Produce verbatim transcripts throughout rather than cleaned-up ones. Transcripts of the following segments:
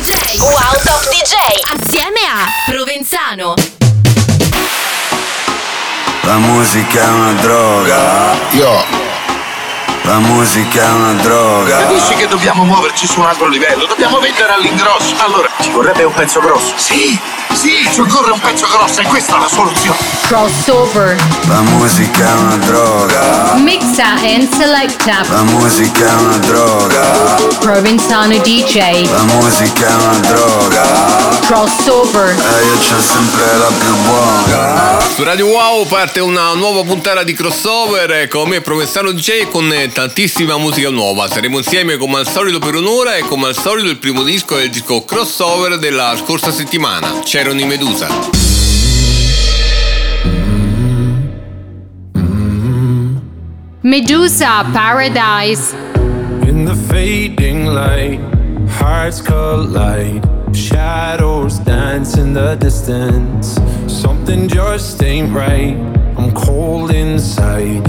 D J. Wow Top D J assieme a Provenzano. La musica è una droga. Io. La musica è una droga. Ma dici che dobbiamo muoverci su un altro livello? Dobbiamo vendere all'ingrosso. Allora, ci vorrebbe un pezzo grosso. Sì, sì, ci occorre un pezzo grosso e questa è la soluzione. Crossover. La musica è una droga. Mixa and selecta. La musica è una droga. Provenzano D J. La musica è una droga. Crossover. E io c'ho sempre la più buona. Su Radio Wow parte una nuova puntata di Crossover con me Provenzano D J con tantissima musica nuova. Saremo insieme come al solito per un'ora e come al solito il primo disco è il disco Crossover della scorsa settimana. C'erano i Medusa. Medusa Paradise. In the fading light, hearts collide, shadows dance in the distance. Something just ain't right, I'm cold inside.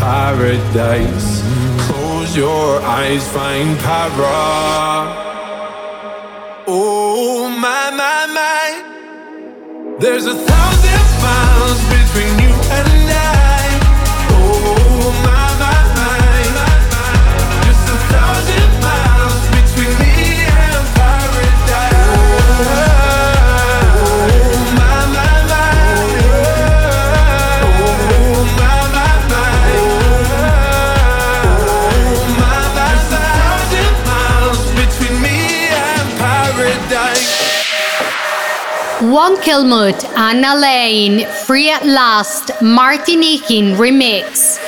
paradise. Close your eyes, find para. Oh my, my, my. There's a thousand miles between you and I. Oh my, my, my. Just a thousand miles between me. One Kilmut, Anna Lane, Free at Last, Martinikin Remix.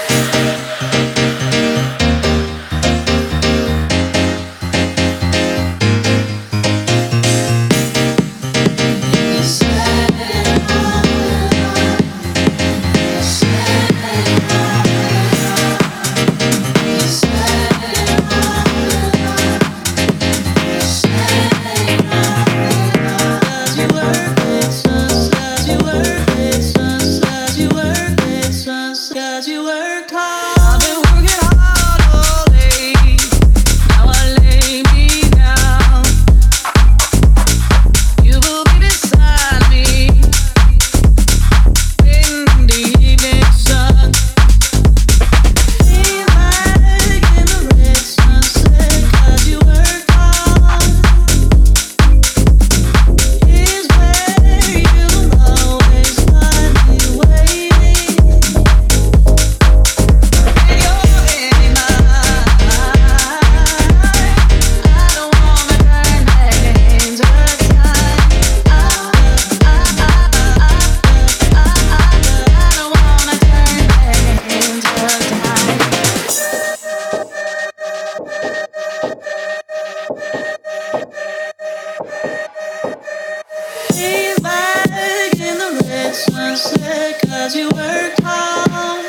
You worked hard.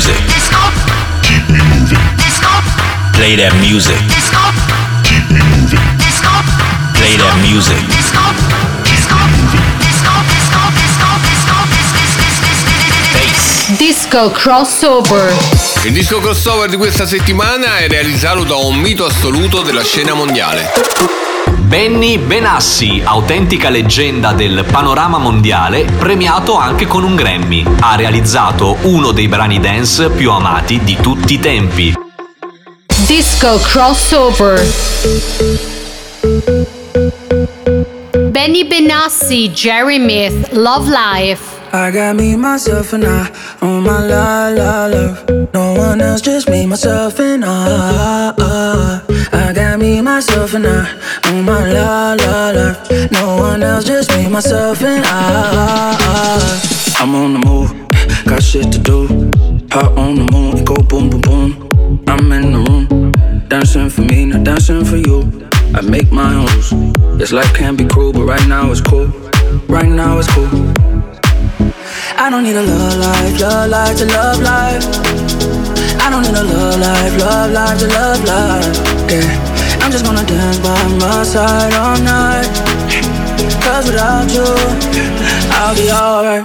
music. Disco. Keep me moving. Disco. Play that music. Disco. Keep me moving. Disco. Play that music. Disco. Keep me moving. Disco. Disco. Disco. Disco. Disco. Disco. Disco crossover. Il disco crossover di questa settimana è realizzato da un mito assoluto della scena mondiale. Benny Benassi, autentica leggenda del panorama mondiale, premiato anche con un Grammy, ha realizzato uno dei brani dance più amati di tutti i tempi. Disco crossover. Benny Benassi, Jerry Myth, Love Life. I got me, myself, and I on my la la love. No one else, just me, myself, and I. I got me, myself, and I on my la la love. No one else, just me, myself, and I. I'm on the move, got shit to do. Hot on the moon, go boom boom boom. I'm in the room, dancing for me, not dancing for you. I make my own. This life can be cruel, but right now it's cool. Right now it's cool. I don't need a love life, love life to love life. I don't need a love life, love life to love life. Yeah, I'm just gonna dance by my side all night. Cause without you, I'll be alright.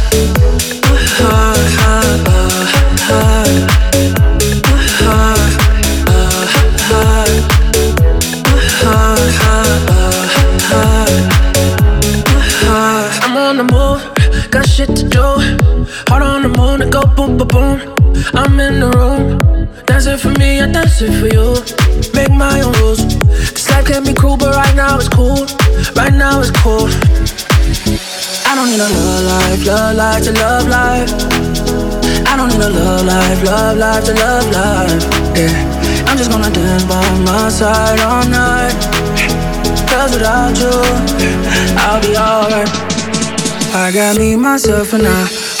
I'm on the move, got shit to do. Hard on the moon to go boom boom boom. I'm in the room, dancing for me, I dance it for you. Make my own rules. This life can be cruel, but right now it's cool. Right now it's cool. I don't need a love life, love life to love life. I don't need a love life, love life to love life. Yeah, I'm just gonna dance by my side all night. Cause without you, I'll be alright. I got me, myself, and I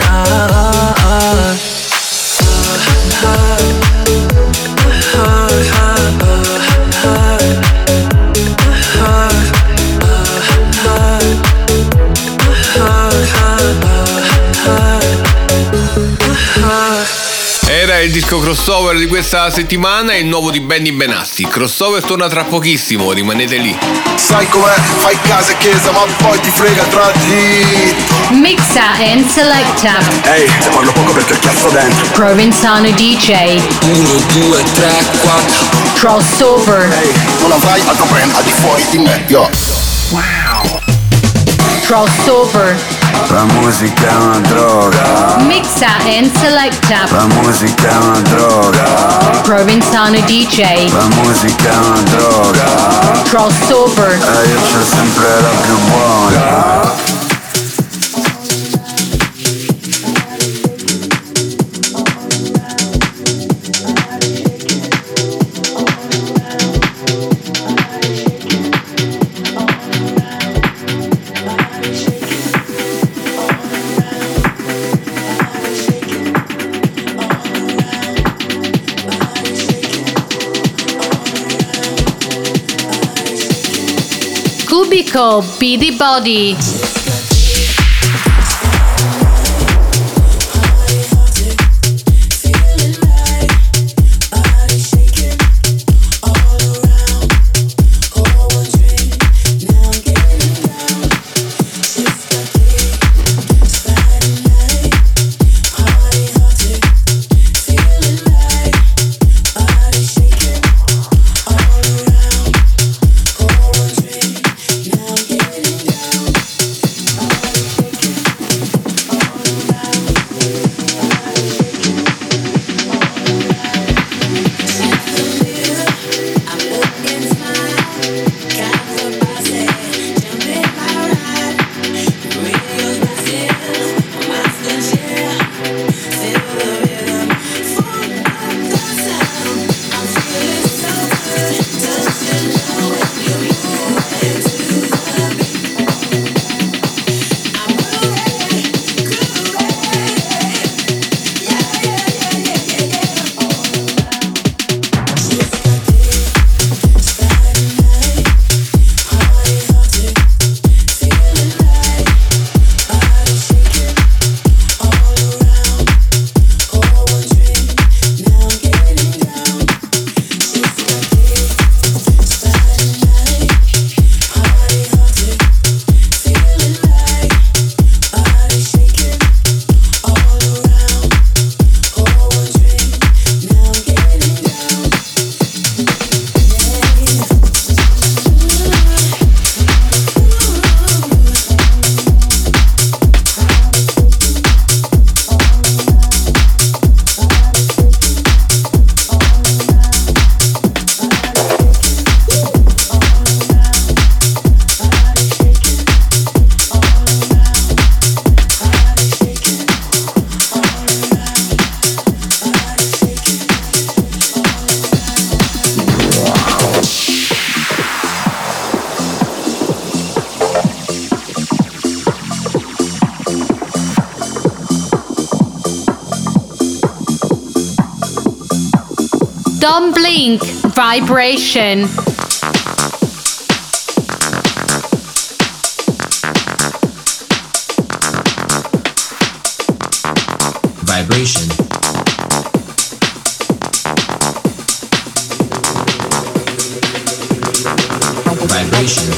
I. Era il disco crossover di questa settimana, il nuovo di Benny Benassi. Crossover torna tra pochissimo, rimanete lì. Sai com'è, fai casa e chiesa, ma poi ti frega tra di. Mixa and selecta. Ehi, hey, se parlo poco perché ho il cazzo dentro. Provenzano D J. uno, due, tre, quattro. Crossover. Ehi, hey, non avrai altro brand al di fuori di me, yo. Wow. Crossover. La musica è una droga. Mixa and selecta. La musica è una droga. Provenzano D J. La musica è una droga. Crossover. E io c'ho sempre la più buona. Be the body. Don't Blink, Vibration. Vibration. Vibration.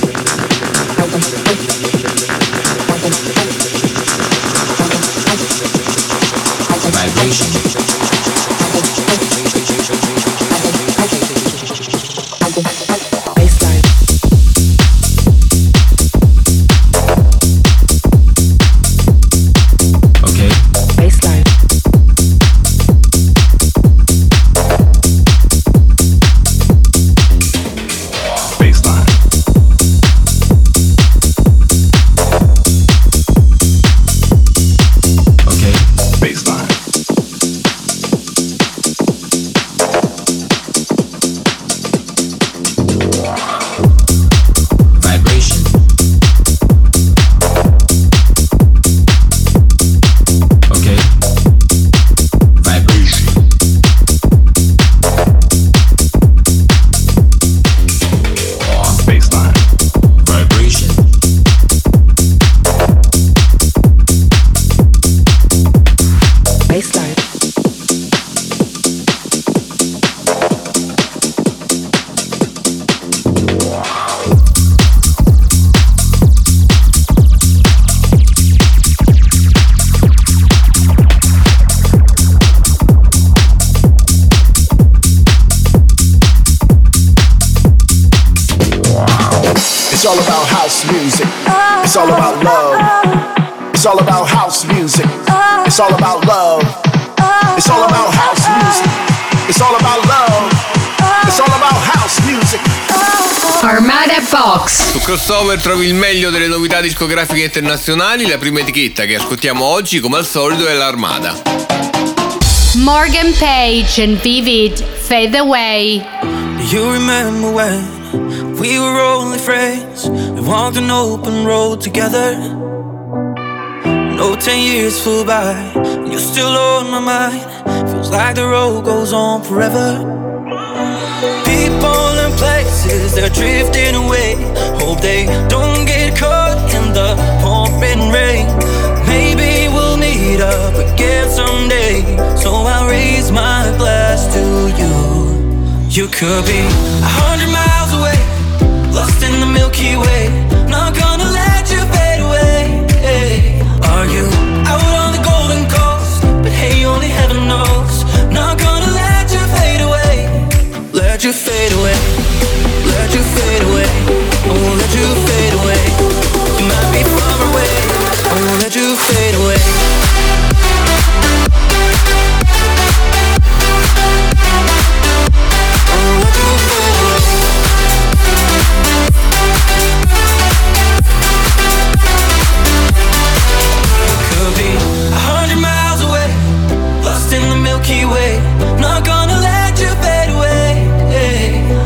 Vibration. It's all about house music. It's all about love. It's all about house music. It's all about love. It's all about house music. It's all about love. It's all about house music. Armada Box. Su Crossover trovi il meglio delle novità discografiche internazionali. La prima etichetta che ascoltiamo oggi, come al solito, è l'Armada. Morgan Page and Vivid, Fade Away. Do you remember when we were only friends? We walked an open road together. No ten years flew by, and you're still on my mind. Feels like the road goes on forever. People and places, they're drifting away. Hope they don't get caught in the pouring rain. Maybe we'll meet up again someday. So I'll raise my glass to you. You could be a hundred miles away, lost in the Milky Way, not gonna let you fade away. Hey, are you out on the Golden Coast? But hey, only heaven knows, not gonna let you fade away. Let you fade away, let you fade away, I won't let you fade away. You might be far away, I won't let you fade away. Not gonna let you fade away.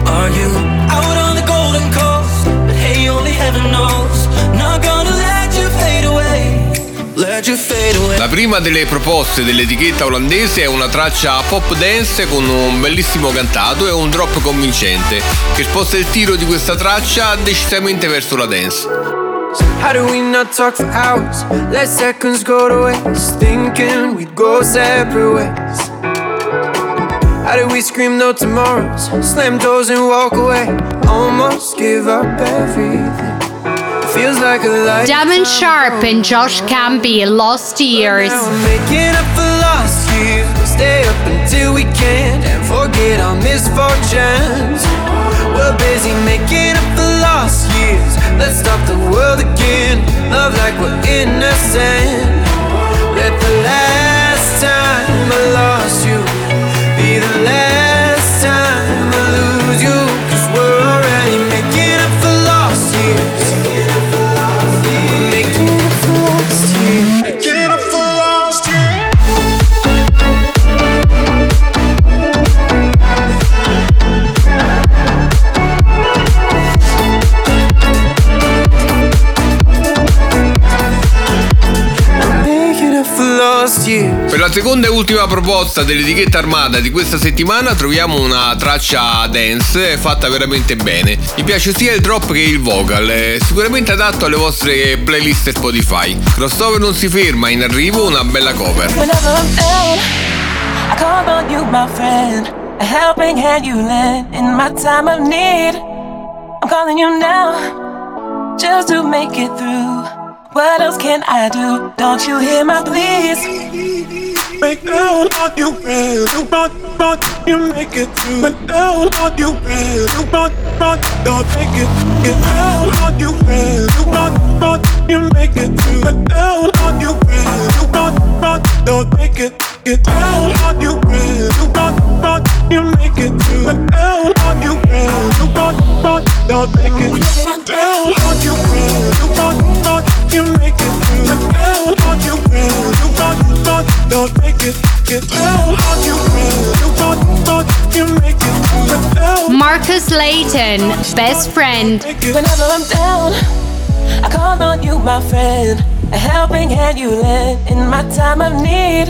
Are you out on the Golden Coast? But hey, only heaven knows, not gonna let you fade away. Let you fade away. La prima delle proposte dell'etichetta olandese è una traccia pop dance con un bellissimo cantato e un drop convincente che sposta il tiro di questa traccia decisamente verso la dance. How do we not talk for hours? Let seconds go to waste, thinking we'd go separate ways. How do we scream no tomorrows, slam doors and walk away, almost give up everything? It feels like a life. Devon Sharp and Josh Campy, Lost Years. Making up for lost years, we'll stay up until we can't and forget our misfortunes. We're busy making up for lost years. Let's stop the world again. Love like we're innocent. Let the last time I lost you be the last time I lose you. Cause we're already making up for lost years. Making up for lost years. Making up for lost years. Making up for lost years. seconda e ultima proposta dell'etichetta Armada di questa settimana troviamo una traccia dance fatta veramente bene. Mi piace sia il drop che il vocal, sicuramente adatto alle vostre playlist Spotify. Crossover non si ferma, in arrivo una bella cover. Whenever I'm out, I call on you, my friend. A helping hand you lend in my time of need. I'm calling you now, just to make it through. What else can I do? Don't you hear my pleas? Make down on you real. You want, want, you make it through. Make down on you real. You want, want, don't make it. Get down on you real. You want, want, you make it through. Make down on you real. You want, want, don't make it. Get down on you real. You want, want, you make it through. Make down on you real. You want, want, don't make it. Get down on you real. You want, want. You make it through. Get down on you real. You want, want, don't make it. Get down on you real. You want, want, you make it through. Marcus Layton, best friend. Whenever I'm down, I call on you, my friend. A helping hand you lend in my time of need.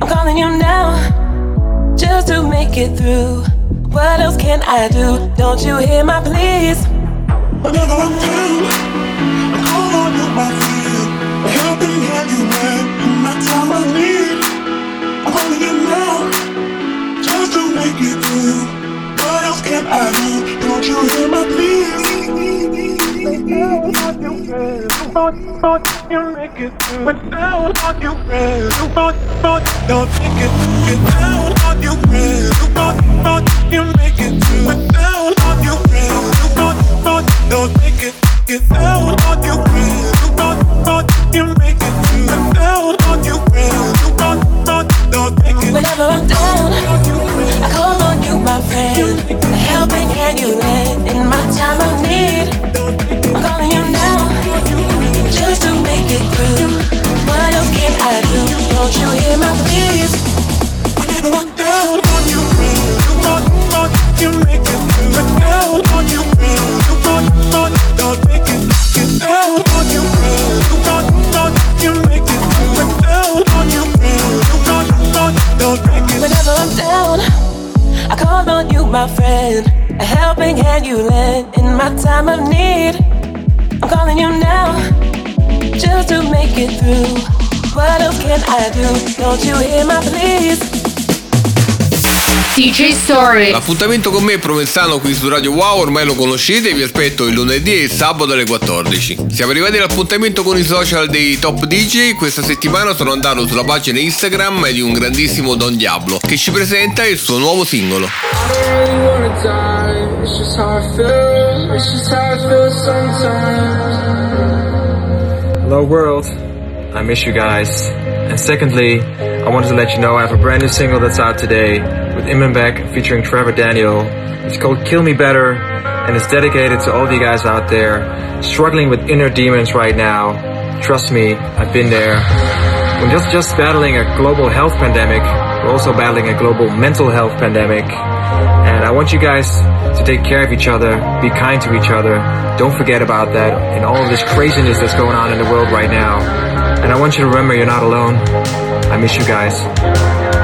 I'm calling you now, just to make it through. What else can I do? Don't you hear my pleas? Whenever I'm down. My friend, a helping hand you lend in my time of need. I'm holding you now, just to make it through. What else can I do? Don't you hear my pleas? Down on your real, you want, want, you make it through. But down on your real, you want, want, don't make it. Get down on your real, you want, want, you make it through. But down on your real, you want, want, don't make it. Get down on your real. You make it through. I'm down on you real. You want, want, don't make it. Whenever I'm down, I call on you, my friend. A helping hand you lend in my time of need. I'm calling you now, just to make it through. What else can I do? Don't you hear my pleas? Whenever I'm down on you real. You want, want, you make it through. I'm down on you real. You want, want, don't make it. Get down on you real. You want. You make it through. I'm down on you real. You want, want, don't make it. Whenever I'm down, I call on you, my friend. A helping hand you lend in my time of need. I'm calling you now, just to make it through. What else can I do? Don't you hear my pleas? D J Story. L'appuntamento con me è Provenzano qui su Radio Wow, ormai lo conoscete, vi aspetto il lunedì e il sabato alle quattordici. Siamo arrivati all'appuntamento con i social dei Top D J. Questa settimana sono andato sulla pagina Instagram di un grandissimo Don Diablo che ci presenta il suo nuovo singolo. Hello world, I miss you guys. And secondly, I wanted to let you know I have a brand new single that's out today with Imanbek featuring Trevor Daniel. It's called Kill Me Better and it's dedicated to all of you guys out there struggling with inner demons right now. Trust me, I've been there. We're just, just battling a global health pandemic. We're also battling a global mental health pandemic. And I want you guys to take care of each other, be kind to each other. Don't forget about that in all of this craziness that's going on in the world right now. And I want you to remember you're not alone. I miss you guys.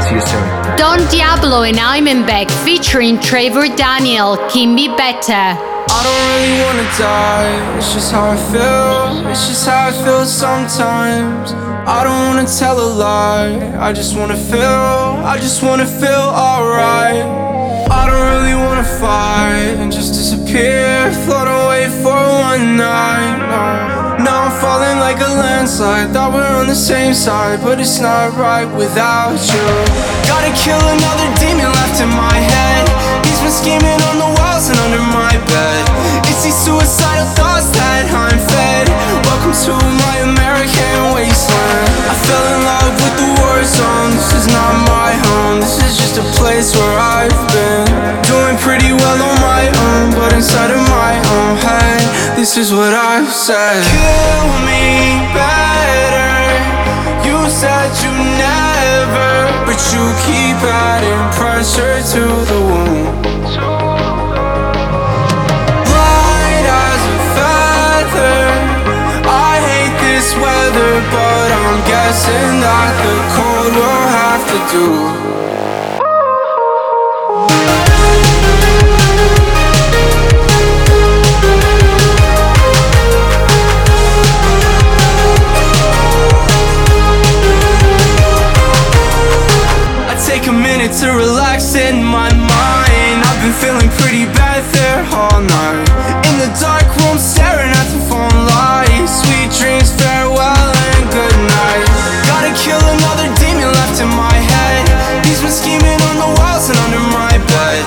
See you soon. Don Diablo and Imanbek featuring Trevor Daniel, Can Be Better. I don't really want to die, it's just how I feel. It's just how I feel sometimes. I don't want to tell a lie, I just want to feel. I just want to feel alright. I don't really wanna fight and just disappear, float away for one night. Now I'm falling like a landslide, thought we're on the same side, but it's not right without you. Gotta kill another demon left in my head. He's been scheming on the walls and under my bed. It's these suicidal thoughts that I'm fed. Welcome to my American wasteland. I fell in love with the war zone, this is not my home. This is just a place where I've been doing pretty well on my own, but inside of my own head, this is what I've said. Kill me better. You said you never, but you keep adding pressure to the wound. Light as a feather. I hate this weather, but I'm getting guessing that the cold will have to do. A minute to relax in my mind. I've been feeling pretty bad there all night. In the dark room staring at the phone lights. Sweet dreams, farewell and good night. Gotta kill another demon left in my head. He's been scheming on the walls and under my bed.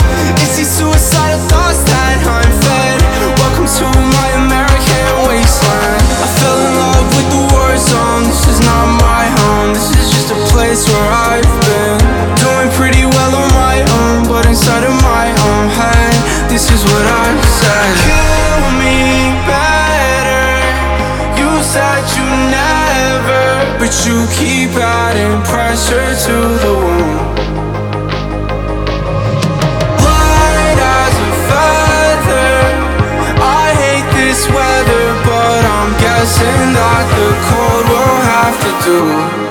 It's these suicidal thoughts that I'm fed. Welcome to my American wasteland. I fell in love with the war zone. This is not my home. This is just a place where I've been. Pretty well on my own, but inside of my own head, this is what I said. Kill me better. You said you never, but you keep adding pressure to the wound. Light as a feather. I hate this weather, but I'm guessing that the cold will have to do.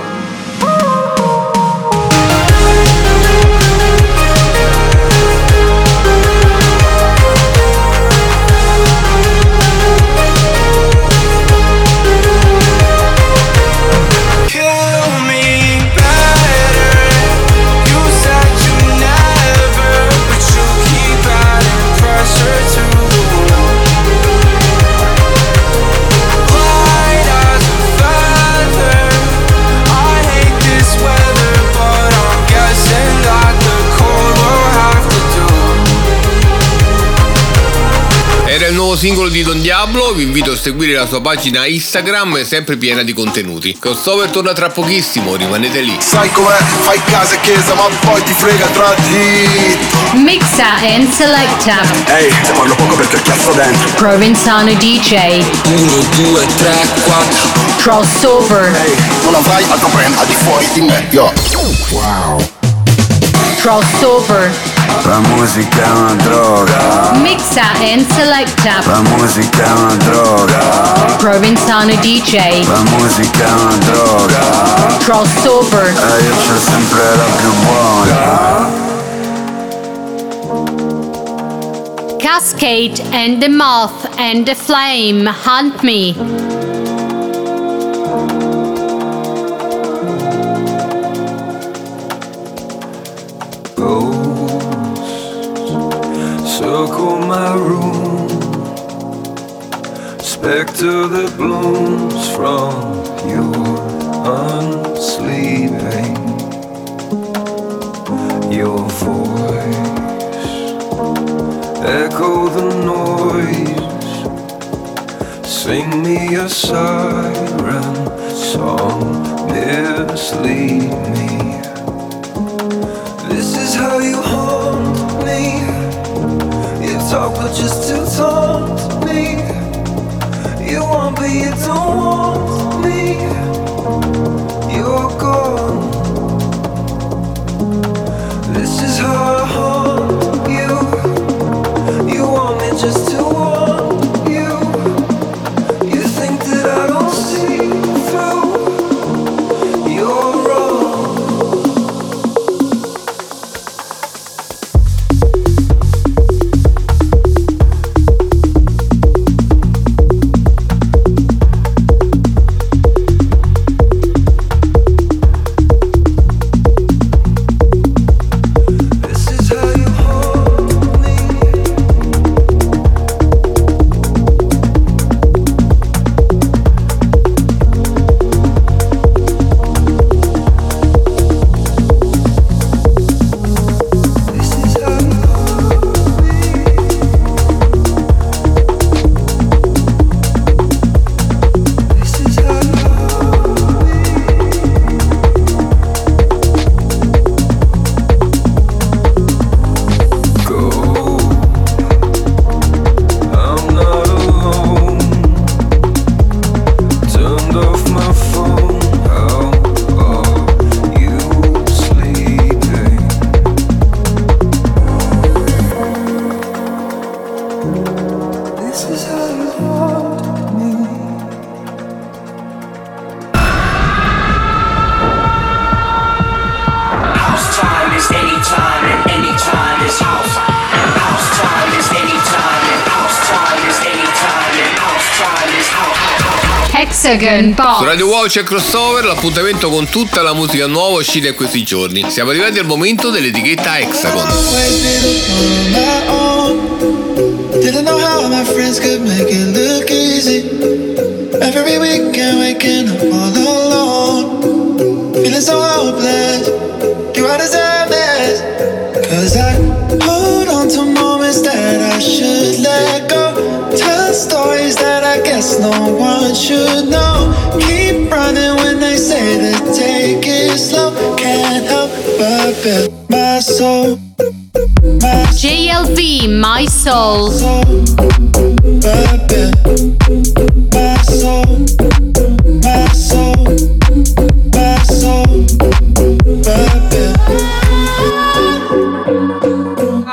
Nuovo singolo di Don Diablo, vi invito a seguire la sua pagina Instagram, sempre piena di contenuti. Crossover torna tra pochissimo, rimanete lì. Sai com'è? Fai casa e chiesa, ma poi ti frega tra di. Mixa and selecta. Ehi, hey, se parlo poco perché ho chiasso dentro. Provenzano D J. uno, due, tre, quattro. Crossover. Ehi, hey, non la fai, altro prendo, al di fuori di me, yo. Wow. Crossover. La musica è una droga. Mixa and selecta. La musica è una droga. Provenzano D J. La musica è una droga. Crossover. E io c'ho sempre la più buona. Cascade and the Moth and the Flame, Hunt Me. Circle my room, spectre that blooms from your unsleeping. Your voice echo the noise. Sing me a siren song, mislead me. This is how you haunt me. Talk but just to taunt me. You want but you don't want me. You're gone. This is how I haunt you. You want me just to want you. You think that I don't see through. You're Hexagon Pop. Su Radio Wow c'è Crossover, l'appuntamento con tutta la musica nuova uscita in questi giorni. Siamo arrivati al momento dell'etichetta Hexagon. Didn't know how my friends could make it look easy. Every weekend waking up all alone. Feeling so hopeless. Do I deserve this? Cause I hold on to moments that I should let go. Tell stories that I guess no one should know. Keep running when they say to take it slow. Can't help but build my soul. J L V, my soul. Soul, baby, my soul, my soul, my soul, baby. I,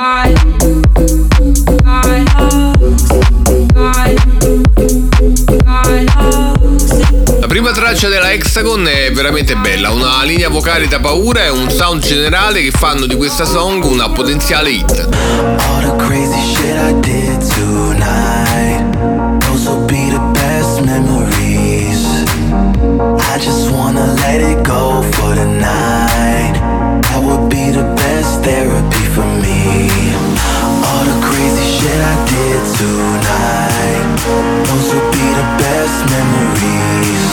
I love, I, I love. La prima traccia della Hexagon è veramente bella, una linea vocale da paura e un sound generale che fanno di questa song una potenziale hit. All the crazy shit I did tonight, those will be the best memories. I just wanna let it go for the night. That would be the best therapy for me. All the crazy shit I did tonight, those will be the best memories.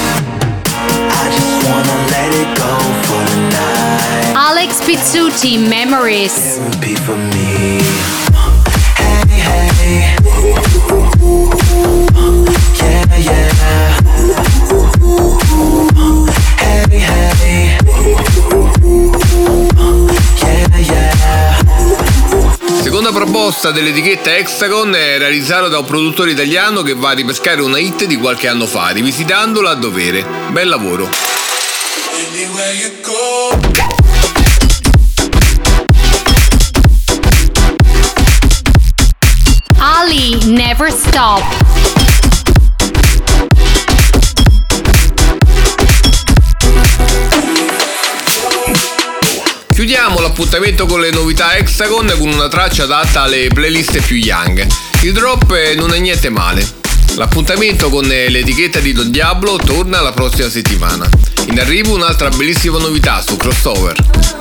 I just wanna let it go for the night. Alex Pizzuti, Memories. Therapy for me. Hey, hey. Yeah, yeah. Hey, hey. Yeah, yeah. Seconda proposta dell'etichetta Hexagon è realizzata da un produttore italiano che va a ripescare una hit di qualche anno fa, rivisitandola a dovere. Bel lavoro. Anywhere you go. Ali, Never Stop. Chiudiamo l'appuntamento con le novità Hexagon con una traccia adatta alle playlist più young. Il drop non è niente male. L'appuntamento con l'etichetta di Don Diablo torna la prossima settimana. In arrivo un'altra bellissima novità su Crossover.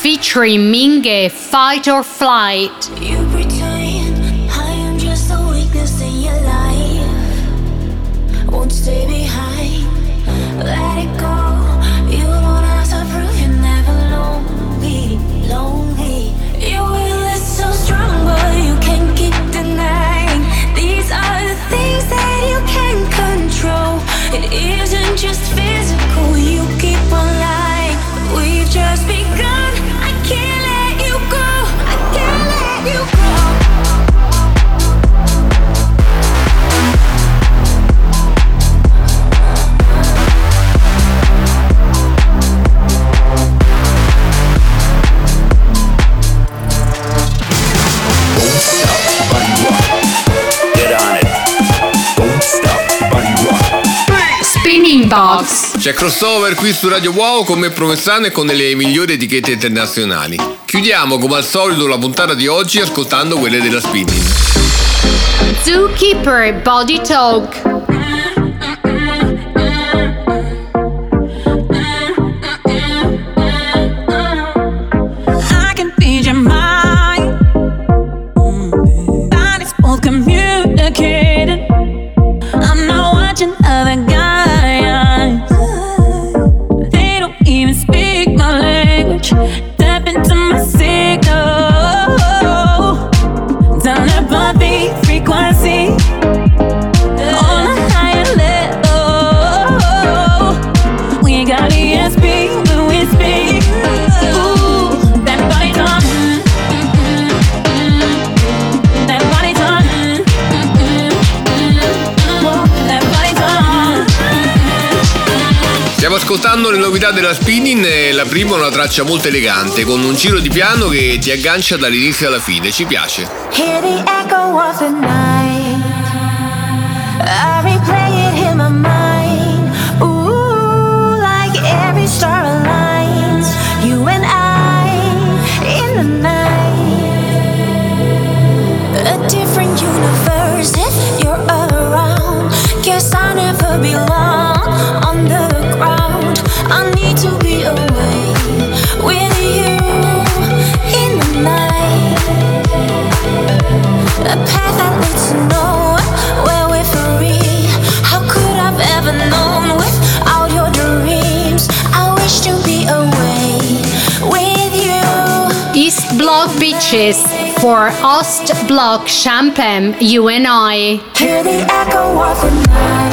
Featuring Minge, Fight or Flight. You pretend I am just a weakness in your life. Won't stay behind, let it go. You don't have to prove you're never lonely, lonely. Your will is so strong, but you can't keep denying. These are the things that you can't control. It isn't just physical, you keep on lying. We've just begun. C'è Crossover qui su Radio Wow con me Provenzano e con le migliori etichette internazionali. Chiudiamo come al solito la puntata di oggi ascoltando quelle della Spinning. Zookeeper, Body Talk. Ascoltando le novità della Spinning, la prima è una traccia molto elegante con un giro di piano che ti aggancia dall'inizio alla fine, ci piace. Hear the echo of the night. I replay it in my mind. Ooh, like every star aligns. You and I in the night. A different universe if you're around. Guess I never belong on the ground. I need to be away with you in the night. A path that leads to nowhere where we're free. How could I've ever known without your dreams? I wish to be away with you. East Block Beaches for Ost Block Champagne, you and I. Hear the echo of the night.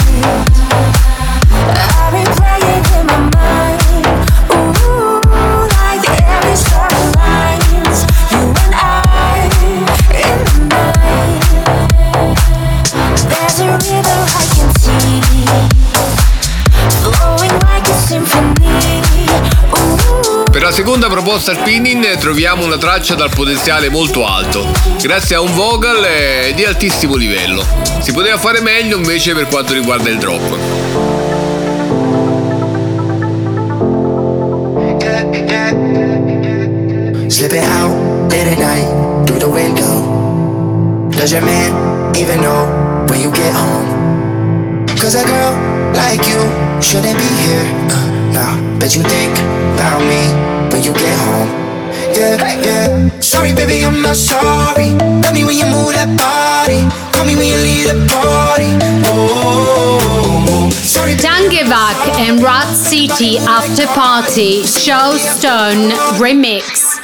Per la seconda proposta Spinning troviamo una traccia dal potenziale molto alto, grazie a un vocal di altissimo livello. Si poteva fare meglio invece per quanto riguarda il drop. Slipping out late at night through the window. Does your man even know when you get home? Cause a girl like you shouldn't be here. Uh, nah, bet you think about me when you get home. Yeah, yeah. Sorry, baby, I'm not sorry. Love me when you move that body. Call me when you leave the party. Oh, sorry. Dangevac and Rat City After Party, Showstone Remix.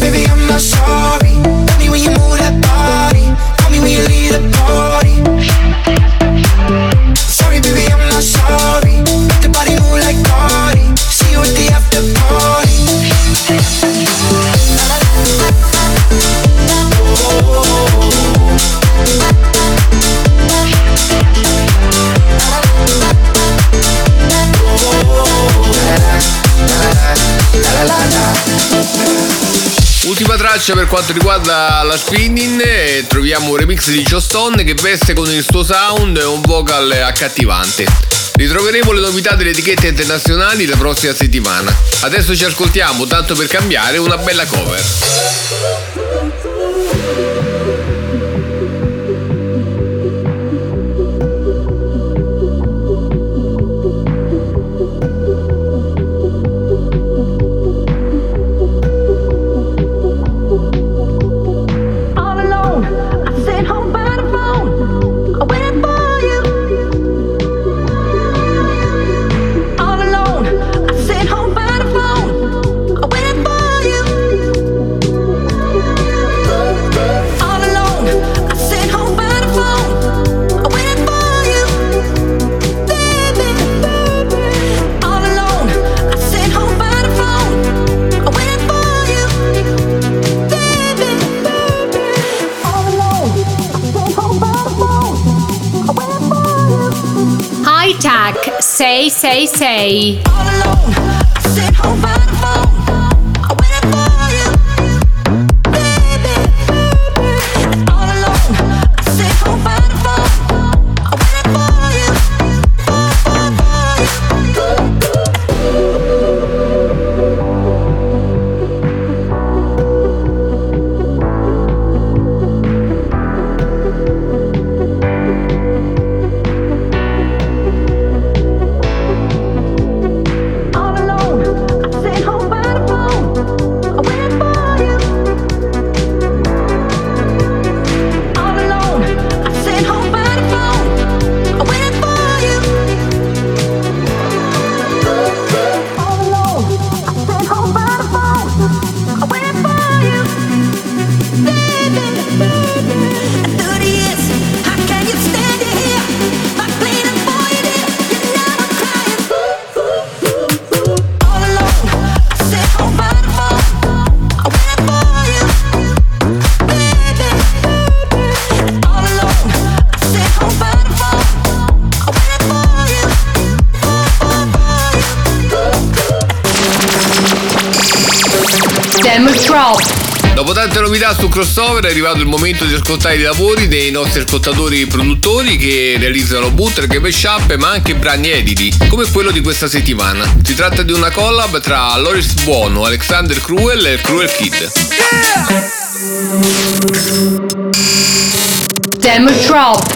Baby, I'm not sorry. Tell me when you move that body. Tell me when you leave the party. Sorry, baby, I'm not sorry. Let the body move like party. See you at the after party. La la la la la. Ultima traccia per quanto riguarda la Spinning, troviamo un remix di Showstone che veste con il suo sound e un vocal accattivante. Ritroveremo le novità delle etichette internazionali la prossima settimana. Adesso ci ascoltiamo, tanto per cambiare, una bella cover. Say, say, say. All alone, I sit home by the phone. I waited for you, baby, baby. All alone, I sit home by the phone. I waited for you, for, for, for you. Sam Stroll. Dopo tante novità su Crossover è arrivato il momento di ascoltare i lavori dei nostri ascoltatori produttori che realizzano bootleg e mashup, ma anche brani editi, come quello di questa settimana. Si tratta di una collab tra Loris Buono, Alexander Cruel e Cruel Kid. Yeah! Demo Drop.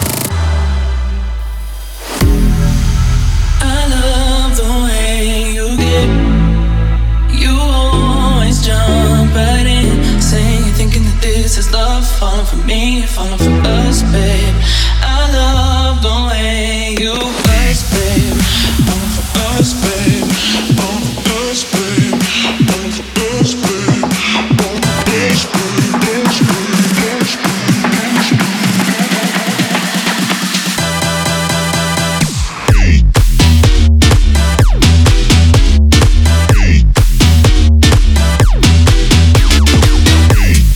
This is love, falling for me, falling for us, babe. I love the way you face, babe. Falling for us, babe. Falling for us, babe. Falling for us, babe. Falling for us, babe. Us,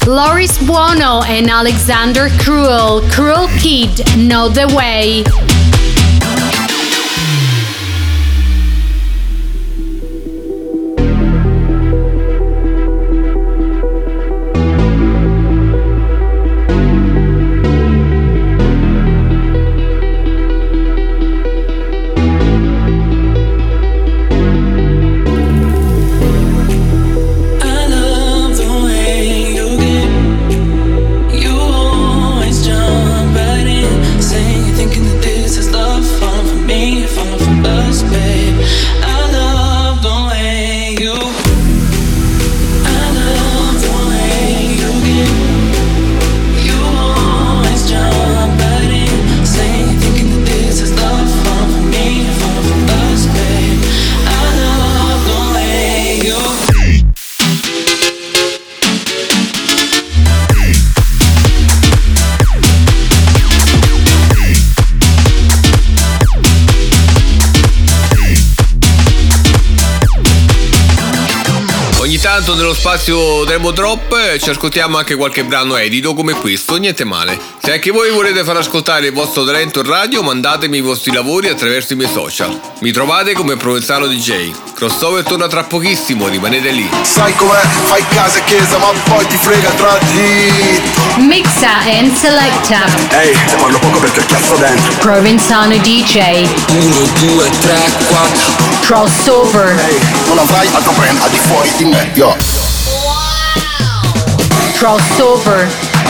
Loris Buono and Alexander Cruel, Cruel Kid, Know the Way. Tanto nello spazio Demo Drop ci ascoltiamo anche qualche brano edito come questo, niente male. Se anche voi volete far ascoltare il vostro talento in radio, mandatemi i vostri lavori attraverso i miei social. Mi trovate come Provenzano D J. Crossover torna tra pochissimo, rimanete lì. Sai com'è? Fai casa e chiesa, ma poi ti frega tra di... Mixa and selecta. Ehi, hey, se parlo poco perché chiasso dentro. Provenzano D J. uno, due, tre, quattro. Crossover. Ehi, hey, non avrai altro brand al di fuori di me. Yo. Crossover.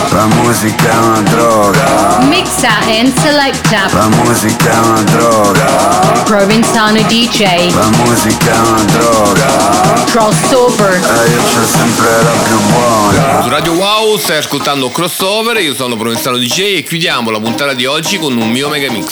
La musica è una droga. Mixa and selecta. La musica è una droga. Provenzano D J. La musica è una droga. Crossover. E io c'ho sempre la più buona. Su Radio Wow stai ascoltando Crossover, io sono Provenzano D J e chiudiamo la puntata di oggi con un mio megamix.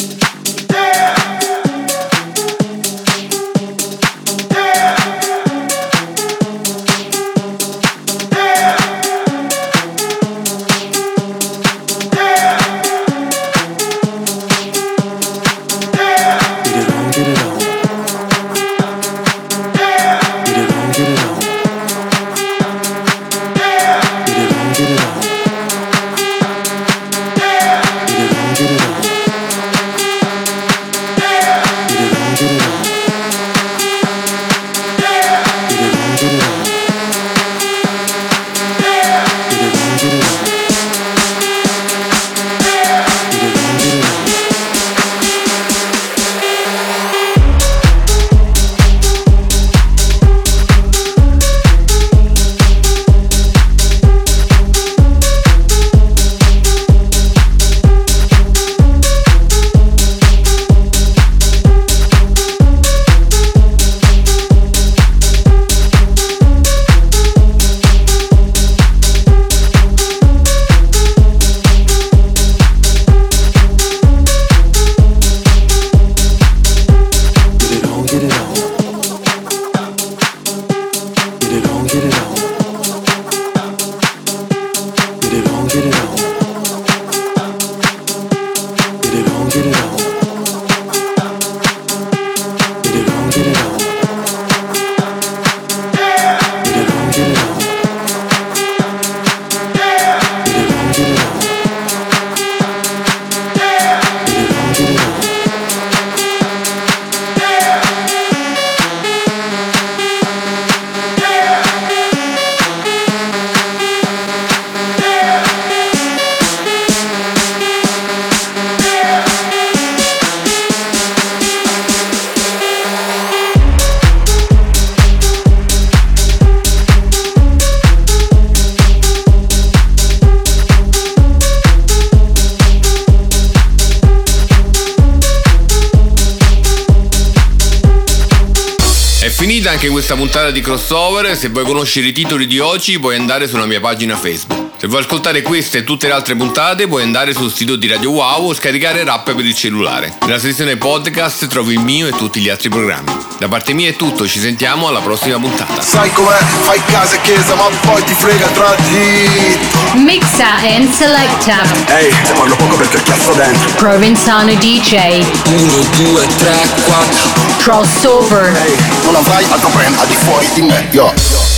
Yeah! È finita anche questa puntata di Crossover. Se vuoi conoscere i titoli di oggi puoi andare sulla mia pagina Facebook. Se vuoi ascoltare queste e tutte le altre puntate puoi andare sul sito di Radio Wow o scaricare l'app per il cellulare. Nella sezione podcast trovi il mio e tutti gli altri programmi. Da parte mia è tutto, ci sentiamo alla prossima puntata. Sai com'è? Fai casa e chiesa ma poi ti frega tra di... Mixa and selecta. Ehi, hey, te parlo poco perché cazzo dentro. Provenzano D J. uno, due, tre, quattro. Crossover. Ehi, hey, non avrai altro brand al di fuori di me, yo.